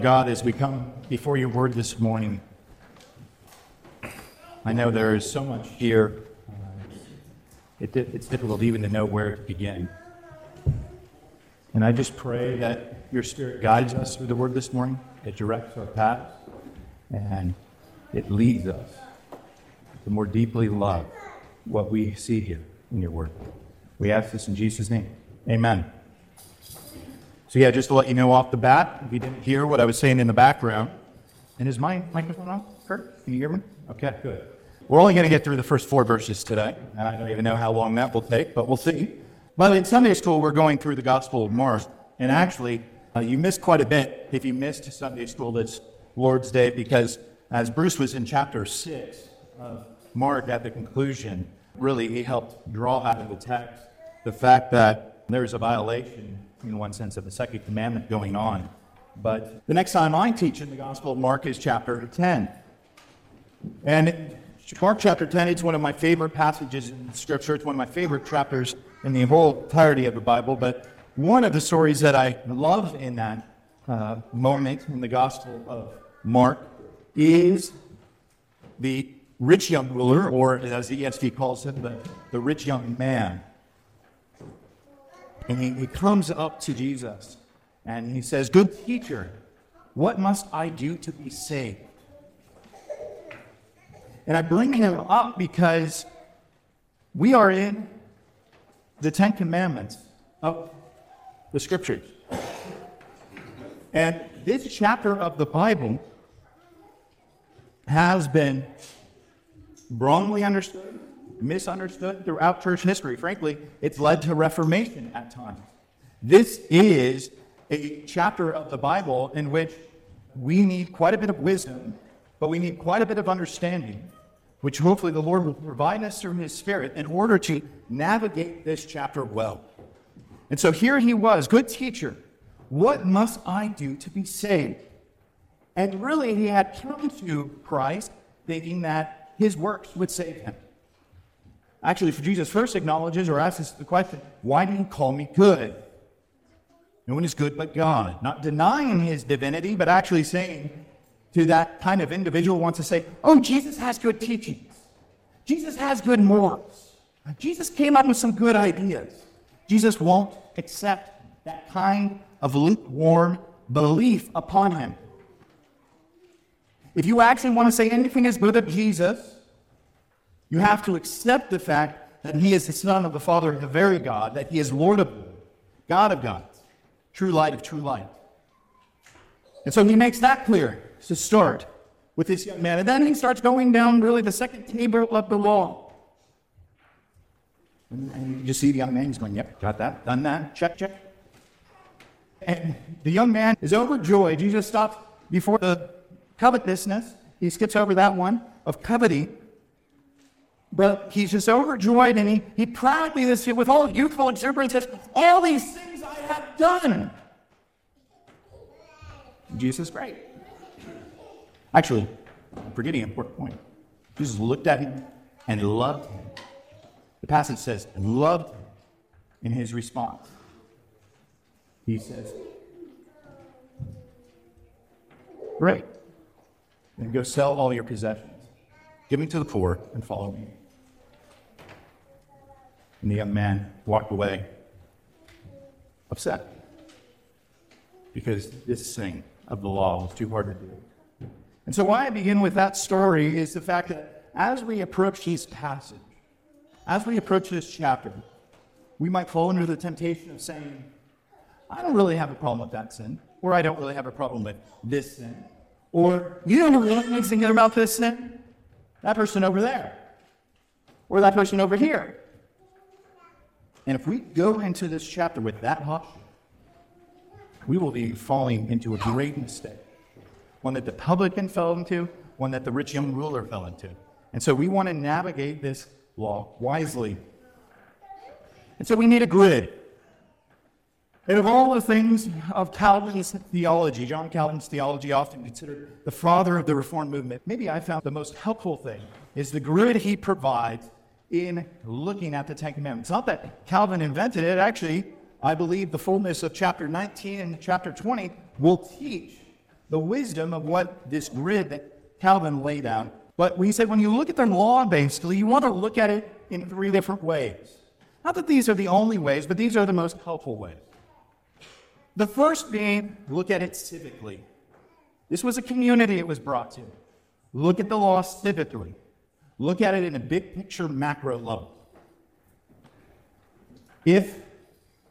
God, as we come before your word this morning, I know there is so much here, it's difficult even to know where to begin. And I just pray that your Spirit guides us through the word this morning, it directs our path, and it leads us to more deeply love what we see here in your word. We ask this in Jesus' name. Amen. So yeah, just to let you know off the bat, if you didn't hear what I was saying in the background, and is my microphone on, Kurt? Can you hear me? Okay, good. We're only going to get through the first four verses today, and I don't even know how long that will take, but we'll see. Well, in Sunday school, we're going through the Gospel of Mark, and actually, you missed quite a bit if you missed Sunday school this Lord's Day, because as Bruce was in chapter 6 of Mark at the conclusion, really he helped draw out of the text the fact that there is a violation, in one sense, of the second commandment going on. But the next time I teach in the Gospel of Mark is chapter 10. And Mark chapter 10, it's one of my favorite passages in Scripture. It's one of my favorite chapters in the whole entirety of the Bible. But one of the stories that I love in that moment in the Gospel of Mark is the rich young ruler, or as the ESV calls him, the rich young man. And he comes up to Jesus, and he says, "Good teacher, what must I do to be saved?" And I bring him up because we are in the Ten Commandments of the Scriptures. And this chapter of the Bible has been wrongly understood, misunderstood throughout church history. Frankly, it's led to reformation at times. This is a chapter of the Bible in which we need quite a bit of wisdom, but we need quite a bit of understanding, which hopefully the Lord will provide us through His Spirit in order to navigate this chapter well. And so here he was, "Good teacher, what must I do to be saved?" And really, he had come to Christ thinking that his works would save him. Actually, for Jesus first acknowledges or asks the question, "Why do you call me good? No one is good but God." Not denying his divinity, but actually saying to that kind of individual who wants to say, "Oh, Jesus has good teachings. Jesus has good morals. Jesus came up with some good ideas." Jesus won't accept that kind of lukewarm belief upon him. If you actually want to say anything is good of Jesus, you have to accept the fact that he is the Son of the Father, the very God, that he is Lord of Lords, God of gods, true light of true light. And so he makes that clear to start with this young man. And then he starts going down really the second table of the law. And you just see the young man, he's going, "Yep, got that, done that, check, check." And the young man is overjoyed. Jesus stops before the covetousness. He skips over that one of coveting. But he's just overjoyed, and he proudly, with all youthful exuberance, says, "All these things I have done." Jesus is great. Actually, I'm forgetting an important point. Jesus looked at him and loved him. The passage says, loved him. In his response, he says, "Great. Then go sell all your possessions. Give me to the poor and follow me." And the young man walked away upset because this thing of the law was too hard to do. And so why I begin with that story is the fact that as we approach this passage, as we approach this chapter, we might fall under the temptation of saying, "I don't really have a problem with that sin," or "I don't really have a problem with this sin," or "You don't really know anything about this sin. That person over there, or that person over here." And if we go into this chapter with that posture, we will be falling into a great mistake, one that the publican fell into, one that the rich young ruler fell into. And so we want to navigate this law wisely. And so we need a grid. And of all the things of Calvin's theology, John Calvin's theology, often considered the father of the Reformed movement, maybe I found the most helpful thing is the grid he provides in looking at the Ten Commandments. Not that Calvin invented it. Actually, I believe the fullness of chapter 19 and chapter 20 will teach the wisdom of what this grid that Calvin laid out. But we said when you look at the law, basically, you want to look at it in three different ways. Not that these are the only ways, but these are the most helpful ways. The first being, look at it civically. This was a community it was brought to. Look at the law civically. Look at it in a big picture, macro level. If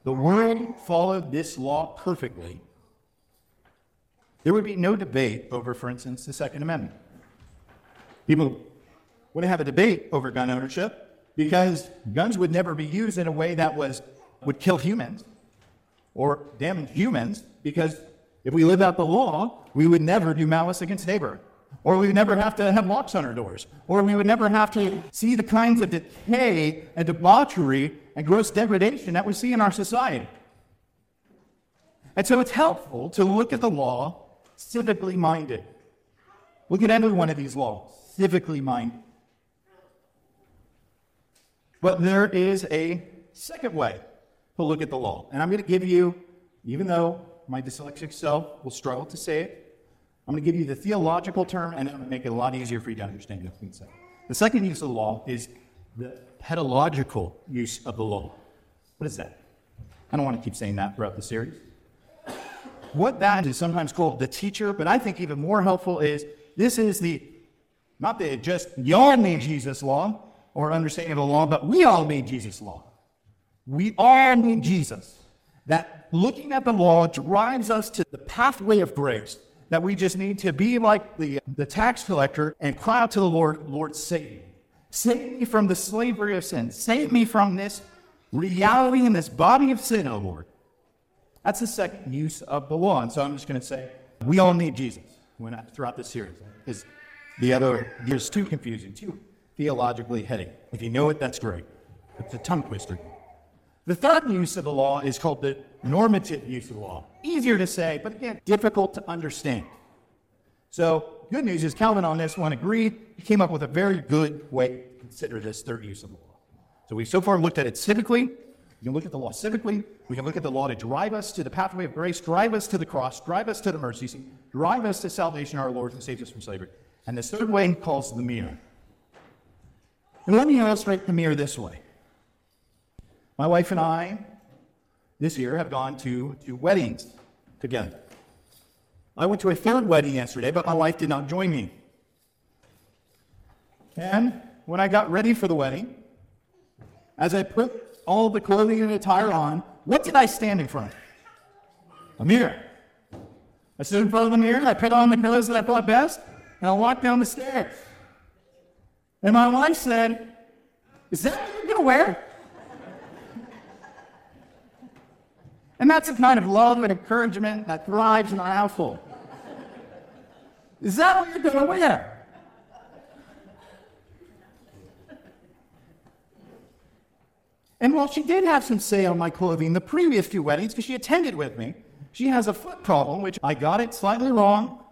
the world followed this law perfectly, there would be no debate over, for instance, the Second Amendment. People wouldn't have a debate over gun ownership because guns would never be used in a way that would kill humans or damage humans, because if we live out the law, we would never do malice against neighbor, or we would never have to have locks on our doors, or we would never have to see the kinds of decay and debauchery and gross degradation that we see in our society. And so it's helpful to look at the law civically minded. Look at every one of these laws, civically minded. But there is a second way to look at the law. And I'm going to give you, even though my dyslexic self will struggle to say it, I'm going to give you the theological term, and I'm going to make it a lot easier for you to understand. The second use of the law is the pedagogical use of the law. What is that? I don't want to keep saying that throughout the series. What that is sometimes called the teacher, but I think even more helpful is this is not the just y'all made Jesus law or understanding of the law, but we all made Jesus law. We all need Jesus. That looking at the law drives us to the pathway of grace, that we just need to be like the tax collector and cry out to the Lord, Lord, save me. Save me from the slavery of sin. Save me from this reality and this body of sin, O Lord. That's the second use of the law. And so I'm just going to say, we all need Jesus throughout this series, because the other is too confusing, too theologically heady. If you know it, that's great. It's a tongue twister. The third use of the law is called the normative use of the law. Easier to say, but again, difficult to understand. So good news is Calvin on this one agreed. He came up with a very good way to consider this third use of the law. So we've so far looked at it civically. We can look at the law civically. We can look at the law to drive us to the pathway of grace, drive us to the cross, drive us to the mercy seat, drive us to salvation, our Lord, and save us from slavery. And the third way calls the mirror. And let me illustrate the mirror this way. My wife and I, this year, have gone to two weddings together. I went to a third wedding yesterday, but my wife did not join me. And when I got ready for the wedding, as I put all the clothing and attire on, what did I stand in front of? A mirror. I stood in front of the mirror, I put on the clothes that I thought best, and I walked down the stairs. And my wife said, "Is that what you're going to wear?" And that's the kind of love and encouragement that thrives in our household. Is that what you're going to wear? And while she did have some say on my clothing the previous few weddings, because she attended with me, she has a foot problem, which I got it slightly wrong.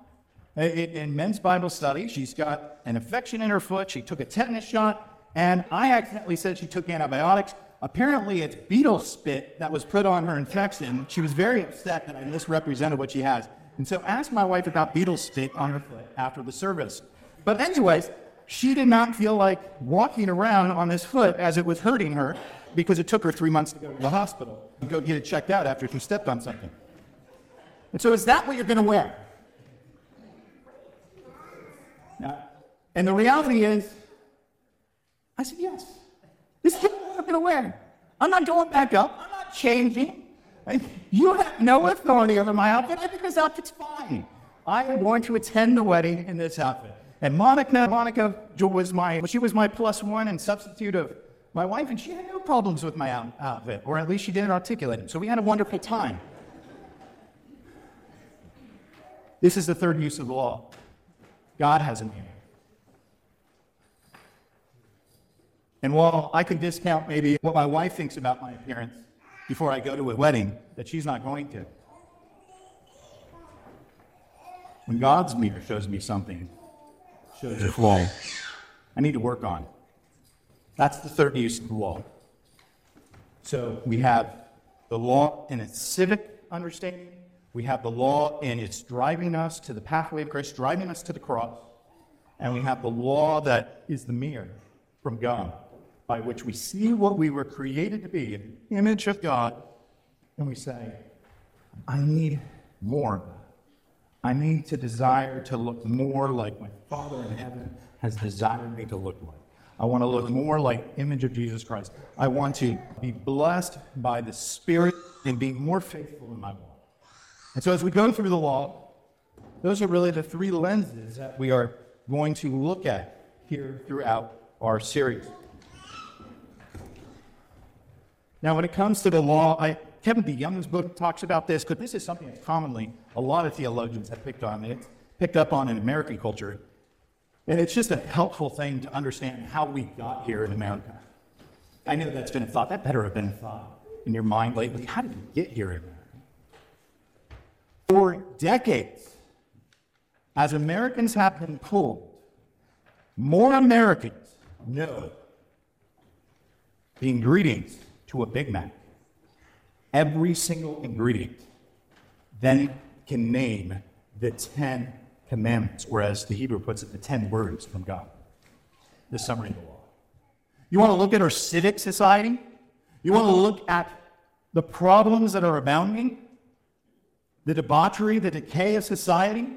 In men's Bible study, she's got an infection in her foot. She took a tetanus shot, and I accidentally said she took antibiotics. Apparently, it's beetle spit that was put on her infection. She was very upset that I misrepresented what she has. And so I asked my wife about beetle spit on her foot after the service. But anyways, she did not feel like walking around on this foot as it was hurting her, because it took her 3 months to go to the hospital and go get it checked out after she stepped on something. And so is that what you're going to wear? Now, and the reality is, I said, yes. This is what I'm going to wear. I'm not going back up. I'm not changing. You have no authority over my outfit. I think this outfit's fine. I am going to attend the wedding in this outfit. And Monica was my plus one and substitute of my wife, and she had no problems with my outfit, or at least she didn't articulate it. So we had a wonderful time. This is the third use of the law. God has a mirror. And while I could discount maybe what my wife thinks about my appearance before I go to a wedding that she's not going to, when God's mirror shows me something, shows a flaw, I need to work on it. That's the third use of the law. So we have the law in its civic understanding. We have the law, and it's driving us to the pathway of grace, driving us to the cross. And we have the law that is the mirror from God, by which we see what we were created to be, an image of God, and we say, I need more of that. I need to desire to look more like my Father in heaven has desired me to look like. I want to look more like the image of Jesus Christ. I want to be blessed by the Spirit and be more faithful in my walk. And so as we go through the law, those are really the three lenses that we are going to look at here throughout our series. Now, when it comes to the law, Kevin B. Young's book talks about this, because this is something that commonly a lot of theologians have picked up on in American culture. And it's just a helpful thing to understand how we got here in America. I know that's been a thought. That better have been a thought in your mind lately. How did we get here in America? For decades, as Americans have been pulled, more Americans know the ingredients to a Big Mac, every single ingredient, then can name the 10 commandments, or as the Hebrew puts it, the 10 words from God, the summary of the law. You want to look at our civic society? You want to look at the problems that are abounding? The debauchery, the decay of society?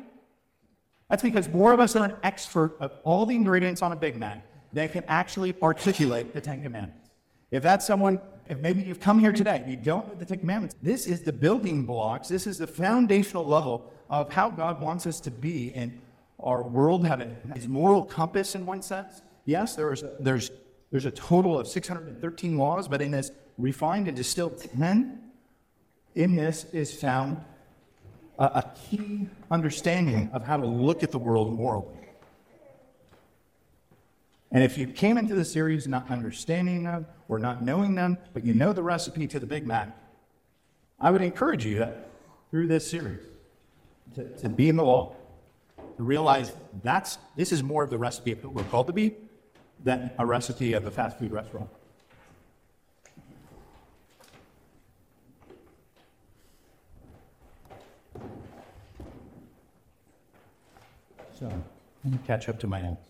That's because more of us are an expert of all the ingredients on a Big Mac than can actually articulate the 10 commandments. If maybe you've come here today, you don't know the 10 commandments. This is the building blocks. This is the foundational level of how God wants us to be in our world, having his moral compass in one sense. Yes, there's a total of 613 laws, but in this refined and distilled 10, in this is found a key understanding of how to look at the world morally. And if you came into the series not understanding them or not knowing them, but you know the recipe to the Big Mac, I would encourage you that through this series to be in the law, to realize this is more of the recipe of what we're called to be than a recipe of a fast food restaurant. So let me catch up to my notes.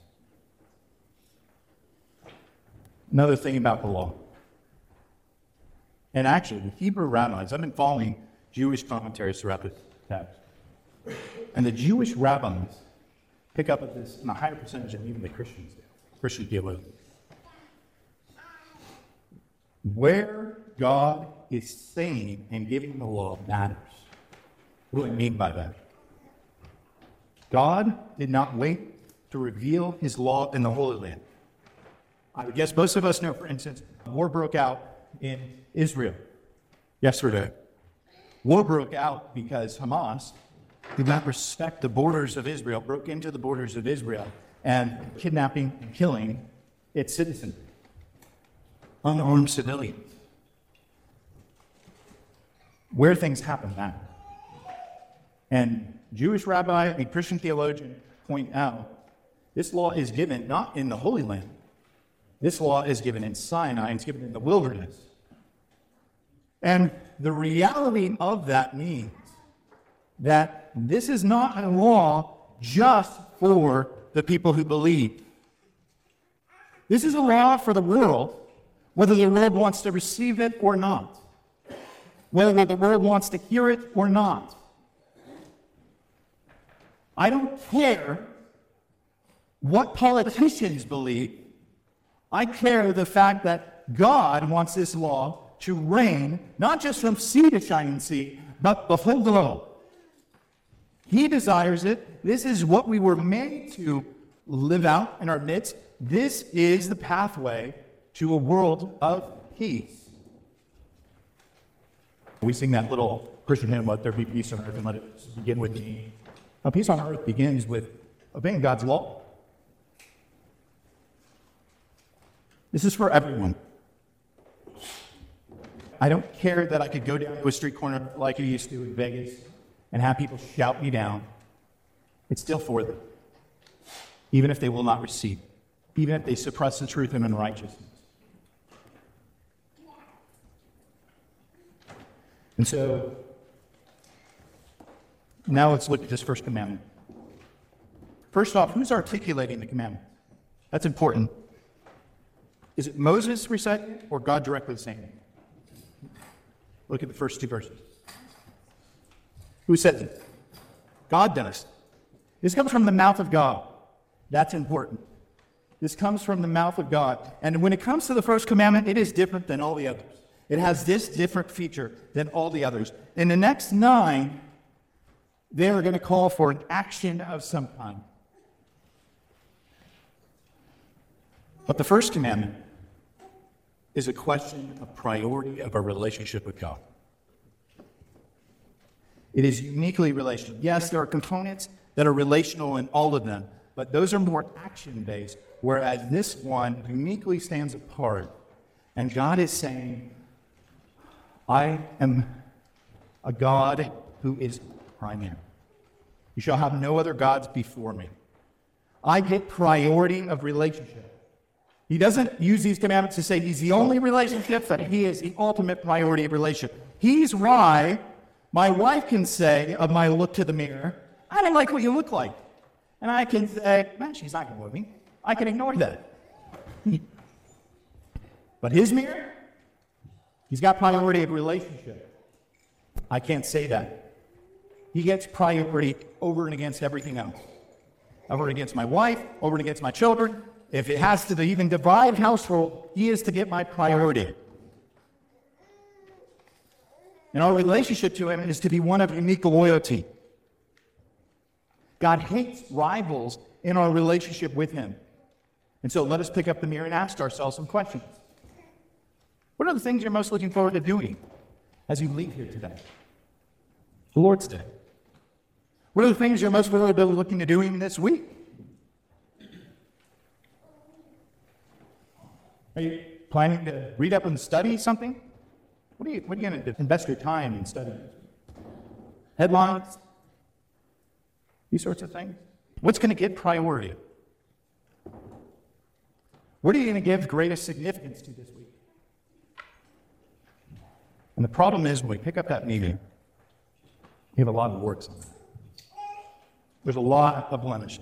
Another thing about the law. And actually, the Hebrew rabbis, I've been following Jewish commentaries throughout this text. And the Jewish rabbis pick up at this in a higher percentage than even the Christians do, Christian theologians. Where God is saying and giving the law matters. What do I mean by that? God did not wait to reveal his law in the Holy Land. I would guess most of us know, for instance, war broke out in Israel yesterday. War broke out because Hamas did not respect the borders of Israel, broke into the borders of Israel, and kidnapping and killing its citizens, unarmed civilians. Where things happen now. And Jewish rabbi and Christian theologian point out this law is given not in the Holy Land. This law is given in Sinai, it's given in the wilderness. And the reality of that means that this is not a law just for the people who believe. This is a law for the world, whether the world wants to receive it or not, whether the world wants to hear it or not. I don't care what politicians believe. I care the fact that God wants this law to reign, not just from sea to shining sea, but the whole globe. He desires it. This is what we were made to live out in our midst. This is the pathway to a world of peace. We sing that little Christian hymn, "Let there be peace on earth, and let it begin with me." Now, peace on earth begins with obeying God's law. This is for everyone. I don't care that I could go down to a street corner like I used to in Vegas and have people shout me down. It's still for them, even if they will not receive it, even if they suppress the truth and unrighteousness. And so Now let's look at this first commandment. First off, who's articulating the commandment? That's important. Is it Moses reciting it or God directly saying it? Look at the first two verses. Who says it? God does. This comes from the mouth of God. That's important. This comes from the mouth of God. And when it comes to the first commandment, it is different than all the others. It has this different feature than all the others. In the next 9, they are going to call for an action of some kind. But the first commandment is a question of priority of our relationship with God. It is uniquely relational. Yes, there are components that are relational in all of them, but those are more action-based, whereas this one uniquely stands apart. And God is saying, I am a God who is primary. You shall have no other gods before me. I get priority of relationship. He doesn't use these commandments to say he's the only relationship, but he is the ultimate priority of relationship. He's why my wife can say of my look to the mirror, I don't like what you look like. And I can say, man, she's not going to love me. I can ignore that. But his mirror, he's got priority of relationship. I can't say that. He gets priority over and against everything else. Over and against my wife, over and against my children. If it has to even divide household, he is to get my priority. And our relationship to him is to be one of unique loyalty. God hates rivals in our relationship with him. And so let us pick up the mirror and ask ourselves some questions. What are the things you're most looking forward to doing as you leave here today? The Lord's Day. What are the things you're most looking to doing this week? Are you planning to read up and study something? What are you going to invest your time in studying? Headlines? These sorts of things? What's going to get priority? What are you going to give greatest significance to this week? And the problem is when we pick up that meeting, we have a lot of works on that. There's a lot of blemish.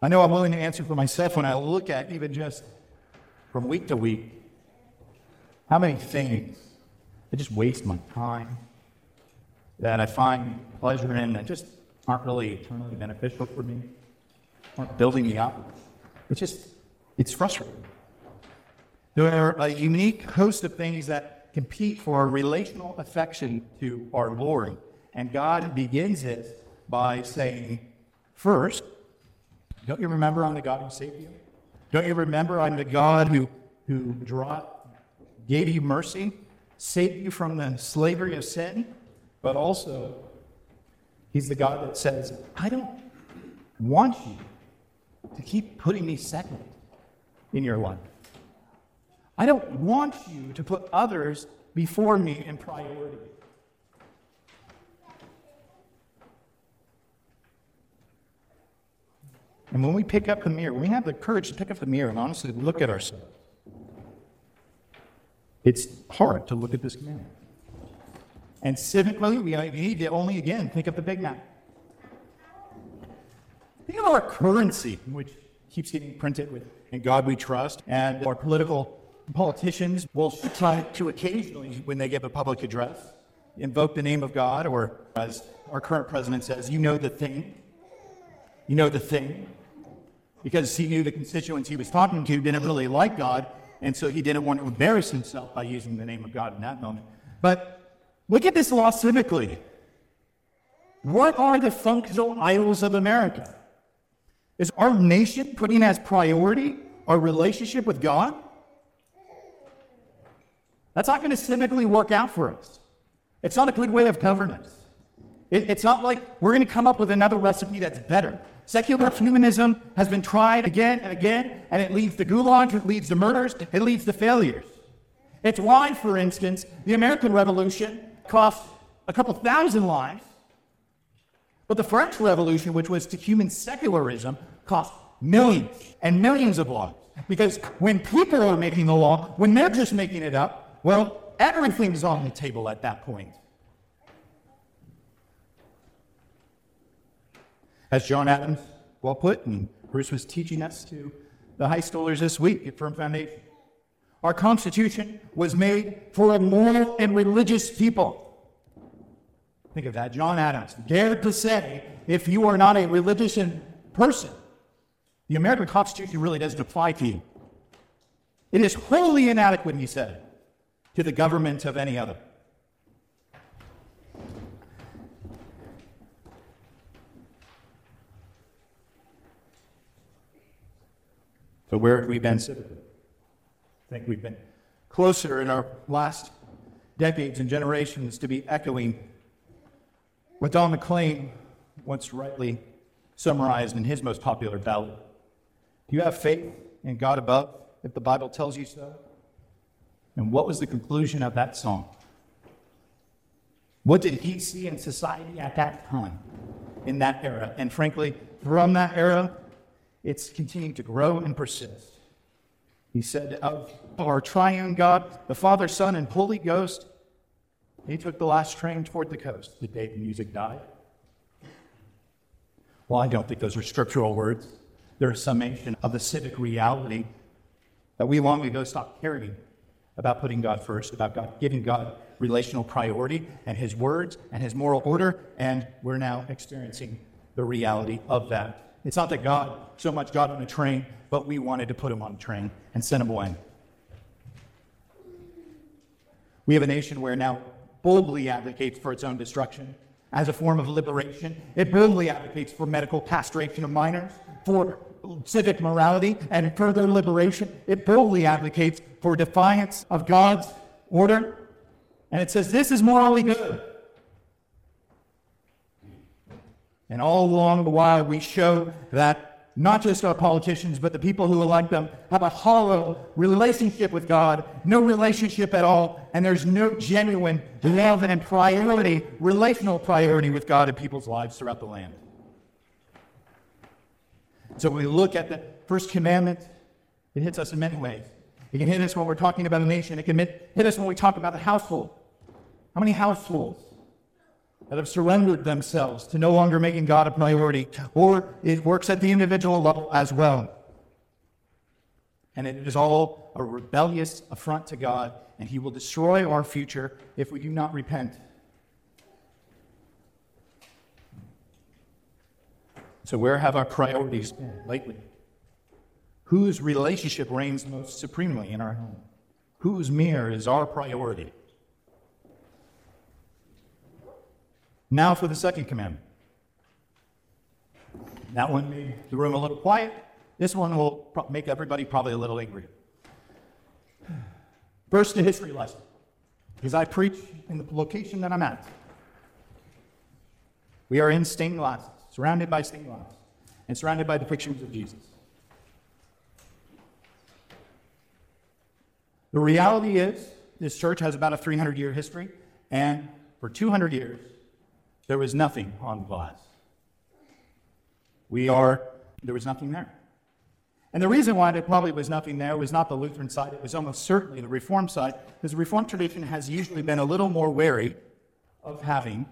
I know I'm willing to answer for myself when I look at even just from week to week, how many things I just waste my time that I find pleasure in that just aren't really eternally beneficial for me, aren't building me up. It's frustrating. There are a unique host of things that compete for our relational affection to our Lord. And God begins it by saying, first, don't you remember I'm the God who saved you? Don't you remember I'm the God who gave you mercy, saved you from the slavery of sin? But also, he's the God that says, I don't want you to keep putting me second in your life. I don't want you to put others before me in priority. And when we pick up the mirror, when we have the courage to pick up the mirror and honestly look at ourselves, it's hard to look at this commandment. And civically, we need to only, again, pick up the Big Mac. Think of our currency, which keeps getting printed with "In God We Trust," and our politicians will try to occasionally, when they give a public address, invoke the name of God, or as our current president says, you know the thing, because he knew the constituents he was talking to didn't really like God, and so he didn't want to embarrass himself by using the name of God in that moment. But look at this law civically. What are the functional idols of America? Is our nation putting as priority our relationship with God? That's not going to civically work out for us. It's not a good way of governance. It's not like we're going to come up with another recipe that's better. Secular humanism has been tried again and again, and it leads to gulags, it leads to murders, it leads to failures. It's why, for instance, the American Revolution cost a couple thousand lives, but the French Revolution, which was to human secularism, cost millions and millions of lives. Because when people are making the law, when they're just making it up, well, everything's on the table at that point. as John Adams well put, and Bruce was teaching us to the high schoolers this week at Firm Foundation. Our Constitution was made for a moral and religious people. Think of that. John Adams dared to say, if you are not a religious person, the American Constitution really doesn't apply to you. It is wholly inadequate, he said, to the government of any other. So where have we been? I think we've been closer in our last decades and generations to be echoing what Don McLean once rightly summarized in his most popular ballad. Do you have faith in God above, if the Bible tells you so? And what was the conclusion of that song? What did he see in society at that time, in that era? And frankly, from that era, it's continued to grow and persist. He said, of our triune God, the Father, Son, and Holy Ghost, he took the last train toward the coast the day the music died. Well, I don't think those are scriptural words. They're a summation of the civic reality that we long ago stopped caring about putting God first, about God giving God relational priority and his words and his moral order, and we're now experiencing the reality of that. It's not that God so much got on a train, but we wanted to put him on a train and send him away. We have a nation where now boldly advocates for its own destruction as a form of liberation. It boldly advocates for medical castration of minors, for civic morality and further liberation. It boldly advocates for defiance of God's order. And it says this is morally good. And all along the while, we show that not just our politicians, but the people who elect them have a hollow relationship with God, no relationship at all, and there's no genuine love and priority, relational priority with God in people's lives throughout the land. So when we look at the first commandment, it hits us in many ways. It can hit us when we're talking about a nation. It can hit us when we talk about the household. How many households that have surrendered themselves to no longer making God a priority? Or it works at the individual level as well. And it is all a rebellious affront to God, and he will destroy our future if we do not repent. So where have our priorities been lately? Whose relationship reigns most supremely in our home? Whose mirror is our priority? Now for the second commandment. That one made the room a little quiet. This one will make everybody probably a little angry. First, a history lesson, because I preach in the location that I'm at. We are in stained glass, surrounded by stained glass, and surrounded by depictions of Jesus. The reality is, this church has about a 300-year history, and for 200 years, there was nothing on glass. There was nothing there. And the reason why there probably was nothing there was not the Lutheran side, it was almost certainly the Reformed side, because the Reformed tradition has usually been a little more wary of having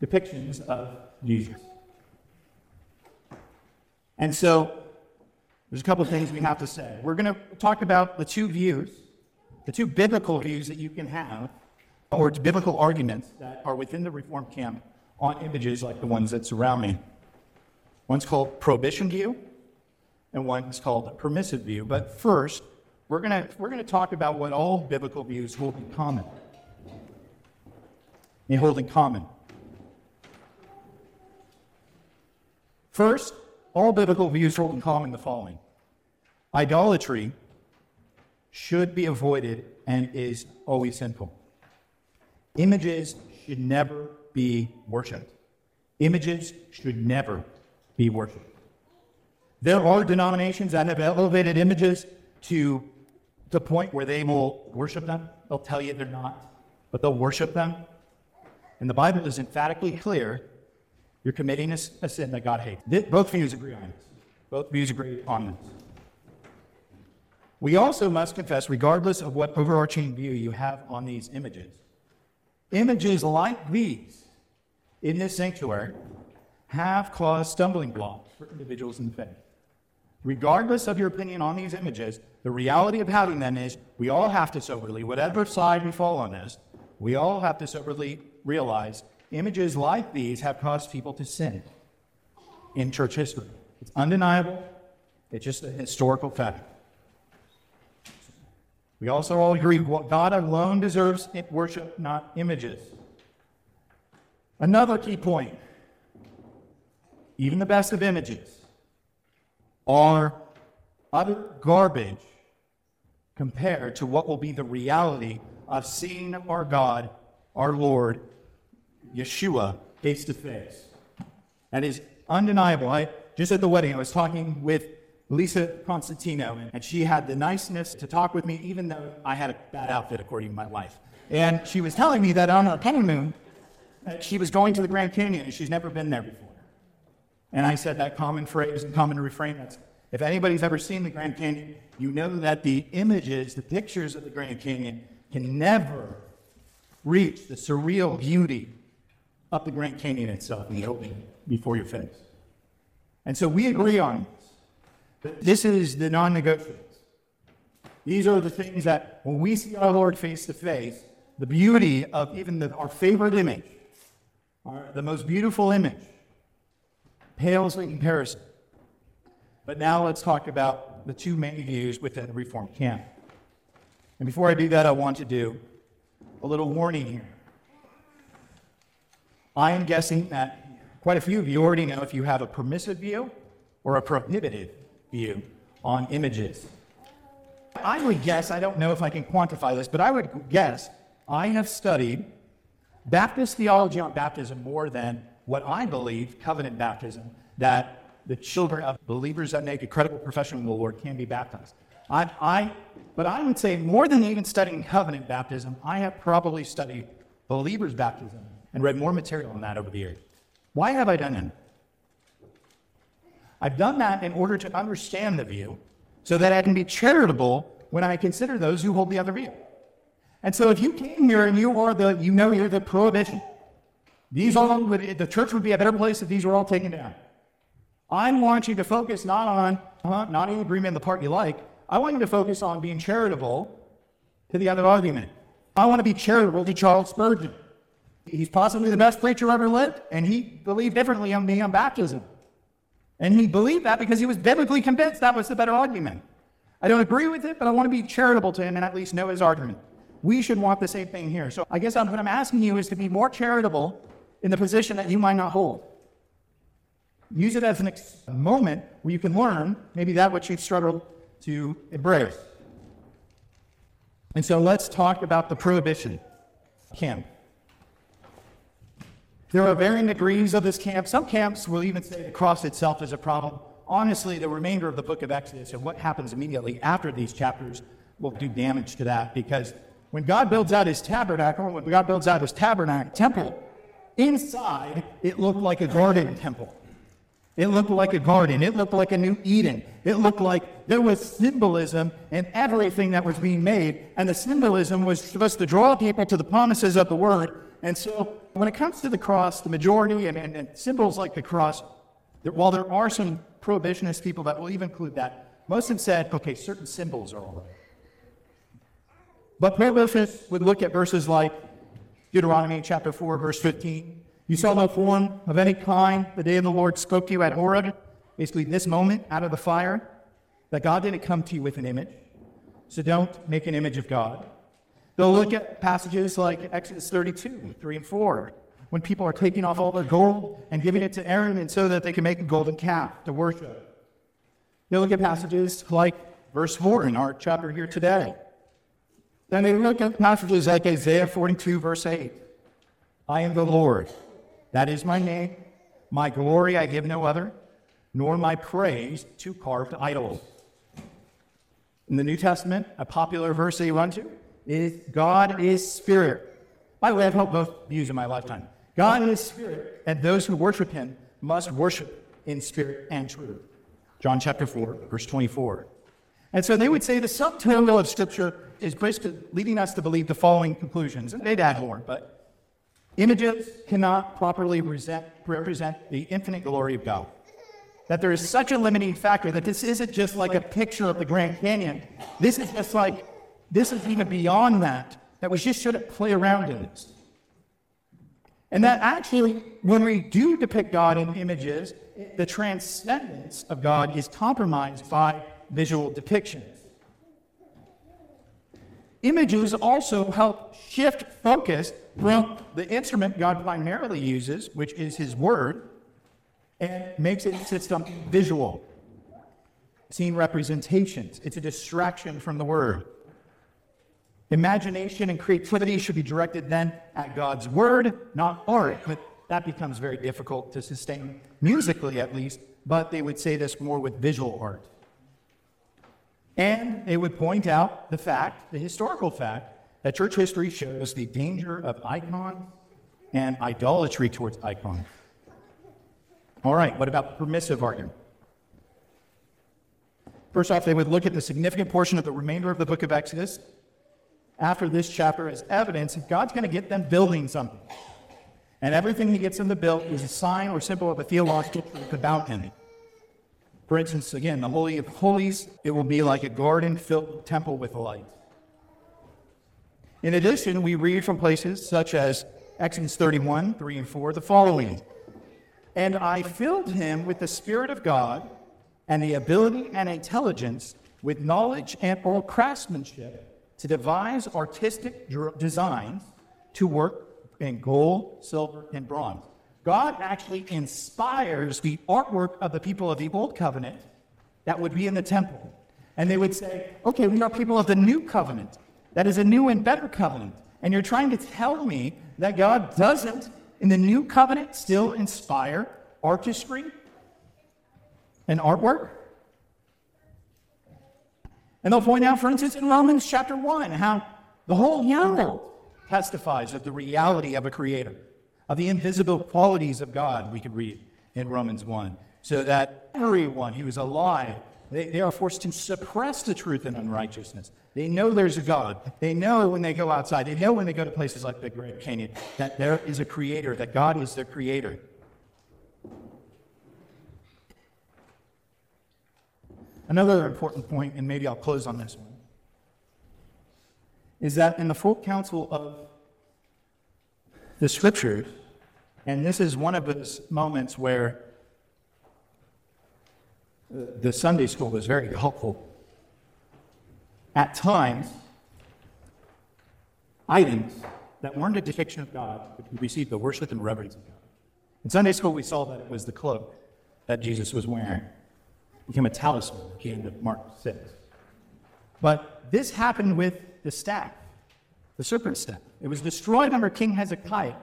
depictions of Jesus. And so, there's a couple of things we have to say. We're going to talk about the two views, the two biblical views that you can have, or biblical arguments that are within the Reformed camp on images like the ones that surround me. One's called prohibition view, and one's called permissive view. But first, we're going to talk about what all biblical views hold in common. They hold in common. First, all biblical views hold in common the following. Idolatry should be avoided and is always sinful. Images should never be worshipped. Images should never be worshipped. There are denominations that have elevated images to the point where they will worship them. They'll tell you they're not, but they'll worship them. And the Bible is emphatically clear. You're committing a sin that God hates. Both views agree on this. Both views agree on this. We also must confess, regardless of what overarching view you have on these images, images like these in this sanctuary have caused stumbling blocks for individuals in the faith. Regardless of your opinion on these images, the reality of having them is we all have to soberly, whatever side we fall on this, we all have to soberly realize images like these have caused people to sin in church history. It's undeniable. It's just a historical fact. We also all agree God alone deserves worship, not images. Another key point, even the best of images are utter garbage compared to what will be the reality of seeing our God, our Lord, Yeshua, face to face. That is undeniable. Just at the wedding, I was talking with Lisa Constantino, and she had the niceness to talk with me, even though I had a bad outfit, according to my wife. And she was telling me that on her honeymoon, she was going to the Grand Canyon, and she's never been there before. And I said that common phrase and common refrain, that's, if anybody's ever seen the Grand Canyon, you know that the images, the pictures of the Grand Canyon can never reach the surreal beauty of the Grand Canyon itself and the opening before your face. And so we agree on this. This is the non-negotiables. These are the things that when we see our Lord face to face, the beauty of even our favorite image, the most beautiful image, pales in comparison. But now let's talk about the two main views within the Reformed camp. And before I do that, I want to do a little warning here. I am guessing that quite a few of you already know if you have a permissive view or a prohibitive view on images. I would guess, I don't know if I can quantify this, but I would guess I have studied Baptist theology on baptism more than what I believe, covenant baptism, that the children of believers that make a credible profession of the Lord can be baptized. But I would say more than even studying covenant baptism, I have probably studied believers' baptism and read more material on that over the years. Why have I done that? I've done that in order to understand the view so that I can be charitable when I consider those who hold the other view. And so if you came here and you're the prohibition, the church would be a better place if these were all taken down. I want you to focus not in agreement in the part you like. I want you to focus on being charitable to the other argument. I want to be charitable to Charles Spurgeon. He's possibly the best preacher ever lived, and he believed differently on me on baptism. And he believed that because he was biblically convinced that was the better argument. I don't agree with it, but I want to be charitable to him and at least know his argument. We should want the same thing here. So I guess what I'm asking you is to be more charitable in the position that you might not hold. Use it as a moment where you can learn maybe that which you've struggled to embrace. And so let's talk about the prohibition camp. There are varying degrees of this camp. Some camps will even say the cross itself is a problem. Honestly, the remainder of the book of Exodus and what happens immediately after these chapters will do damage to that, because when God builds out his tabernacle, when God builds out his temple, inside it looked like a garden temple. It looked like a garden. It looked like a new Eden. It looked like there was symbolism in everything that was being made, and the symbolism was supposed to draw people to the promises of the word. And so when it comes to the cross, the majority and symbols like the cross, while there are some prohibitionist people that will even include that, most have said, okay, certain symbols are all right. But prohibitionists would look at verses like Deuteronomy chapter 4, verse 15. You saw no form of any kind the day the Lord spoke to you at Horeb, basically this moment out of the fire, that God didn't come to you with an image. So don't make an image of God. They'll look at passages like Exodus 32, 3 and 4, when people are taking off all their gold and giving it to Aaron and so that they can make a golden calf to worship. They'll look at passages like verse 4 in our chapter here today. Then they look at passages like Isaiah 42, verse 8. I am the Lord. That is my name. My glory I give no other, nor my praise to carved idols. In the New Testament, a popular verse they run to, God is spirit. By the way, I've held both views in my lifetime. God is spirit, and those who worship him must worship in spirit and truth. John chapter 4, verse 24. And so they would say the subtitle of Scripture is basically leading us to believe the following conclusions. And they'd add more, but Images cannot properly represent the infinite glory of God. That there is such a limiting factor that this isn't just like a picture of the Grand Canyon. This is just like, this is even beyond that, that we just shouldn't play around in this. And that actually, when we do depict God in images, the transcendence of God is compromised by visual depictions. Images also help shift focus from the instrument God primarily uses, which is his word, and makes it into something visual. Seeing representations. It's a distraction from the word. Imagination and creativity should be directed then at God's word, not art. But that becomes very difficult to sustain, musically at least, but they would say this more with visual art. And they would point out the fact, the historical fact, that church history shows the danger of icons and idolatry towards icons. All right, what about the permissive argument? First off, they would look at the significant portion of the remainder of the book of Exodus after this chapter as evidence that God's going to get them building something. And everything he gets them to build is a sign or symbol of a theological truth about him. For instance, again, the Holy of Holies, it will be like a garden filled with temple with light. In addition, we read from places such as Exodus 31, 3 and 4, the following. And I filled him with the Spirit of God and the ability and intelligence with knowledge and all craftsmanship to devise artistic designs to work in gold, silver, and bronze. God actually inspires the artwork of the people of the Old Covenant that would be in the temple. And they would say, okay, we are people of the New Covenant. That is a new and better covenant. And you're trying to tell me that God doesn't, in the New Covenant, still inspire artistry and artwork? And they'll point out, for instance, in Romans chapter 1, how the whole world testifies of the reality of a creator, of the invisible qualities of God, we could read in Romans 1, so that everyone who is alive, they are forced to suppress the truth and unrighteousness. They know there's a God. They know when they go outside. They know when they go to places like the Grand Canyon that there is a creator, that God is their creator. Another important point, and maybe I'll close on this one, is that in the full counsel of the scriptures, and this is one of those moments where the Sunday school was very helpful. At times, items that weren't a depiction of God would receive the worship and reverence of God. In Sunday school, we saw that it was the cloak that Jesus was wearing. It became a talisman at the end of Mark 6. But this happened with the staff, the serpent staff. It was destroyed under King Hezekiah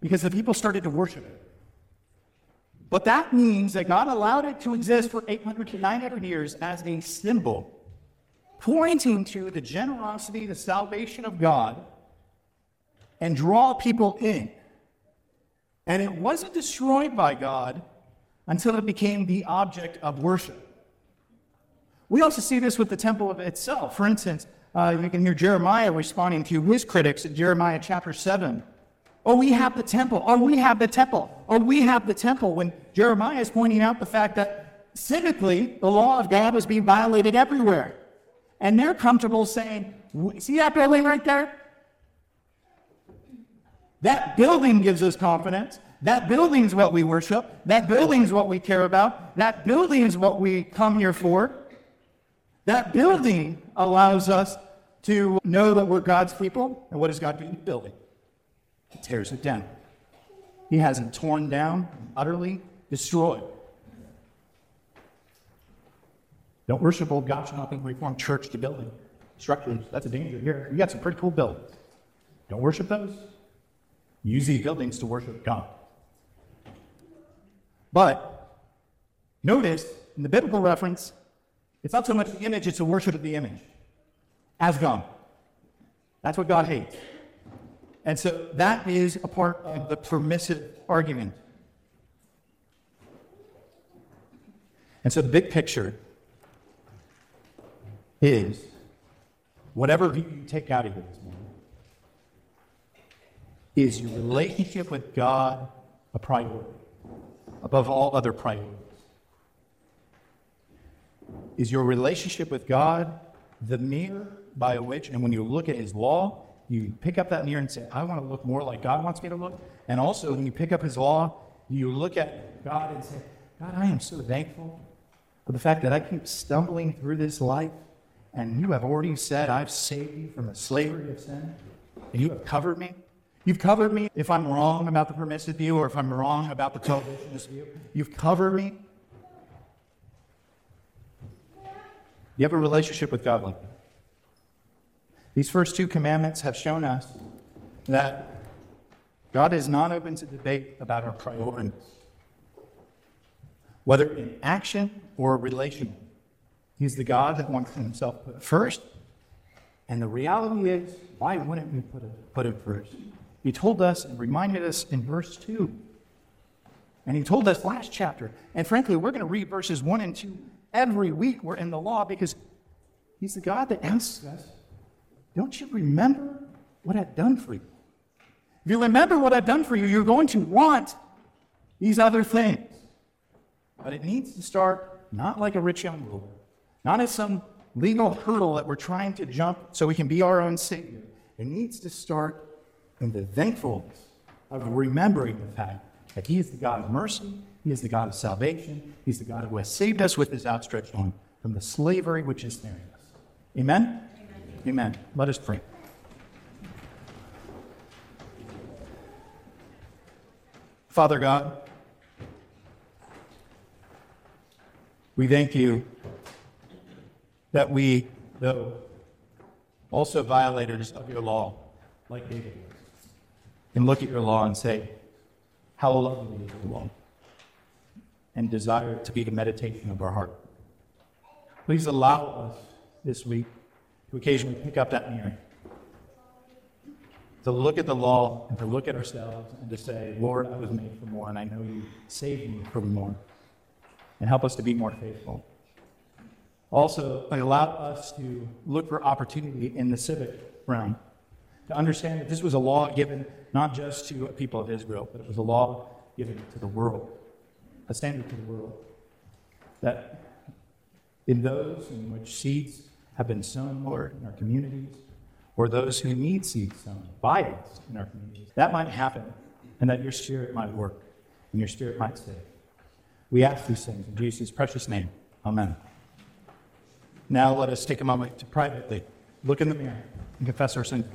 because the people started to worship it. But that means that God allowed it to exist for 800 to 900 years as a symbol, pointing to the generosity, the salvation of God, and draw people in. And it wasn't destroyed by God until it became the object of worship. We also see this with the temple of itself. For instance, you can hear Jeremiah responding to his critics in Jeremiah chapter 7. Oh, we have the temple. Oh, we have the temple. Oh, we have the temple. When Jeremiah is pointing out the fact that cynically the law of God was being violated everywhere. And they're comfortable saying, see that building right there? That building gives us confidence. That building's what we worship. That building's what we care about. That building's what we come here for. That building allows us to know that we're God's people. And what does God do in the building? He tears it down. He hasn't torn down, utterly destroyed. Don't worship old God-shopping Reformed Church to building structures. That's a danger here. You got some pretty cool buildings. Don't worship those. Use these buildings to worship God. But notice in the biblical reference, it's not so much the image, it's the worship of the image as God. That's what God hates. And so that is a part of the permissive argument. And so the big picture is whatever view you take out of it this morning, is your relationship with God a priority above all other priorities? Is your relationship with God the mirror by which, and when you look at his law, you pick up that mirror and say, I want to look more like God wants me to look? And also, when you pick up his law, you look at God and say, God, I am so thankful for the fact that I keep stumbling through this life, and you have already said, I've saved you from the slavery of sin, and you have covered me. You've covered me if I'm wrong about the permissive view or if I'm wrong about the prohibitionist view. You've covered me. You have a relationship with God like that. These first two commandments have shown us that God is not open to debate about our priorities, whether in action or relational. He's the God that wants himself put first. And the reality is, why wouldn't we put him first? He told us and reminded us in verse 2. And he told us last chapter. And frankly, we're going to read verses 1 and 2 every week we're in the law, because he's the God that asks us, don't you remember what I've done for you? If you remember what I've done for you, you're going to want these other things. But it needs to start not like a rich young ruler, not as some legal hurdle that we're trying to jump so we can be our own savior. It needs to start in the thankfulness of remembering the fact that he is the God of mercy, he is the God of salvation, he's the God who has saved us with his outstretched arm from the slavery which is nearing us. Amen? Amen. Let us pray. Father God, we thank you that we, though also violators of your law, like David, can look at your law and say, how lovely is your law, and desire to be the meditation of our heart. Please allow us this week to occasionally pick up that mirror, to look at the law and to look at ourselves and to say, Lord, I was made for more, and I know you saved me from more. And help us to be more faithful. Also, allow us to look for opportunity in the civic realm, to understand that this was a law given not just to the people of Israel, but it was a law given to the world, a standard to the world, that in those in which seeds have been sown, Lord, in our communities, or those who need seeds sown by us in our communities, that might happen, and that your Spirit might work, and your Spirit might save. We ask these things in Jesus' precious name. Amen. Now let us take a moment to privately look in the mirror and confess our sins.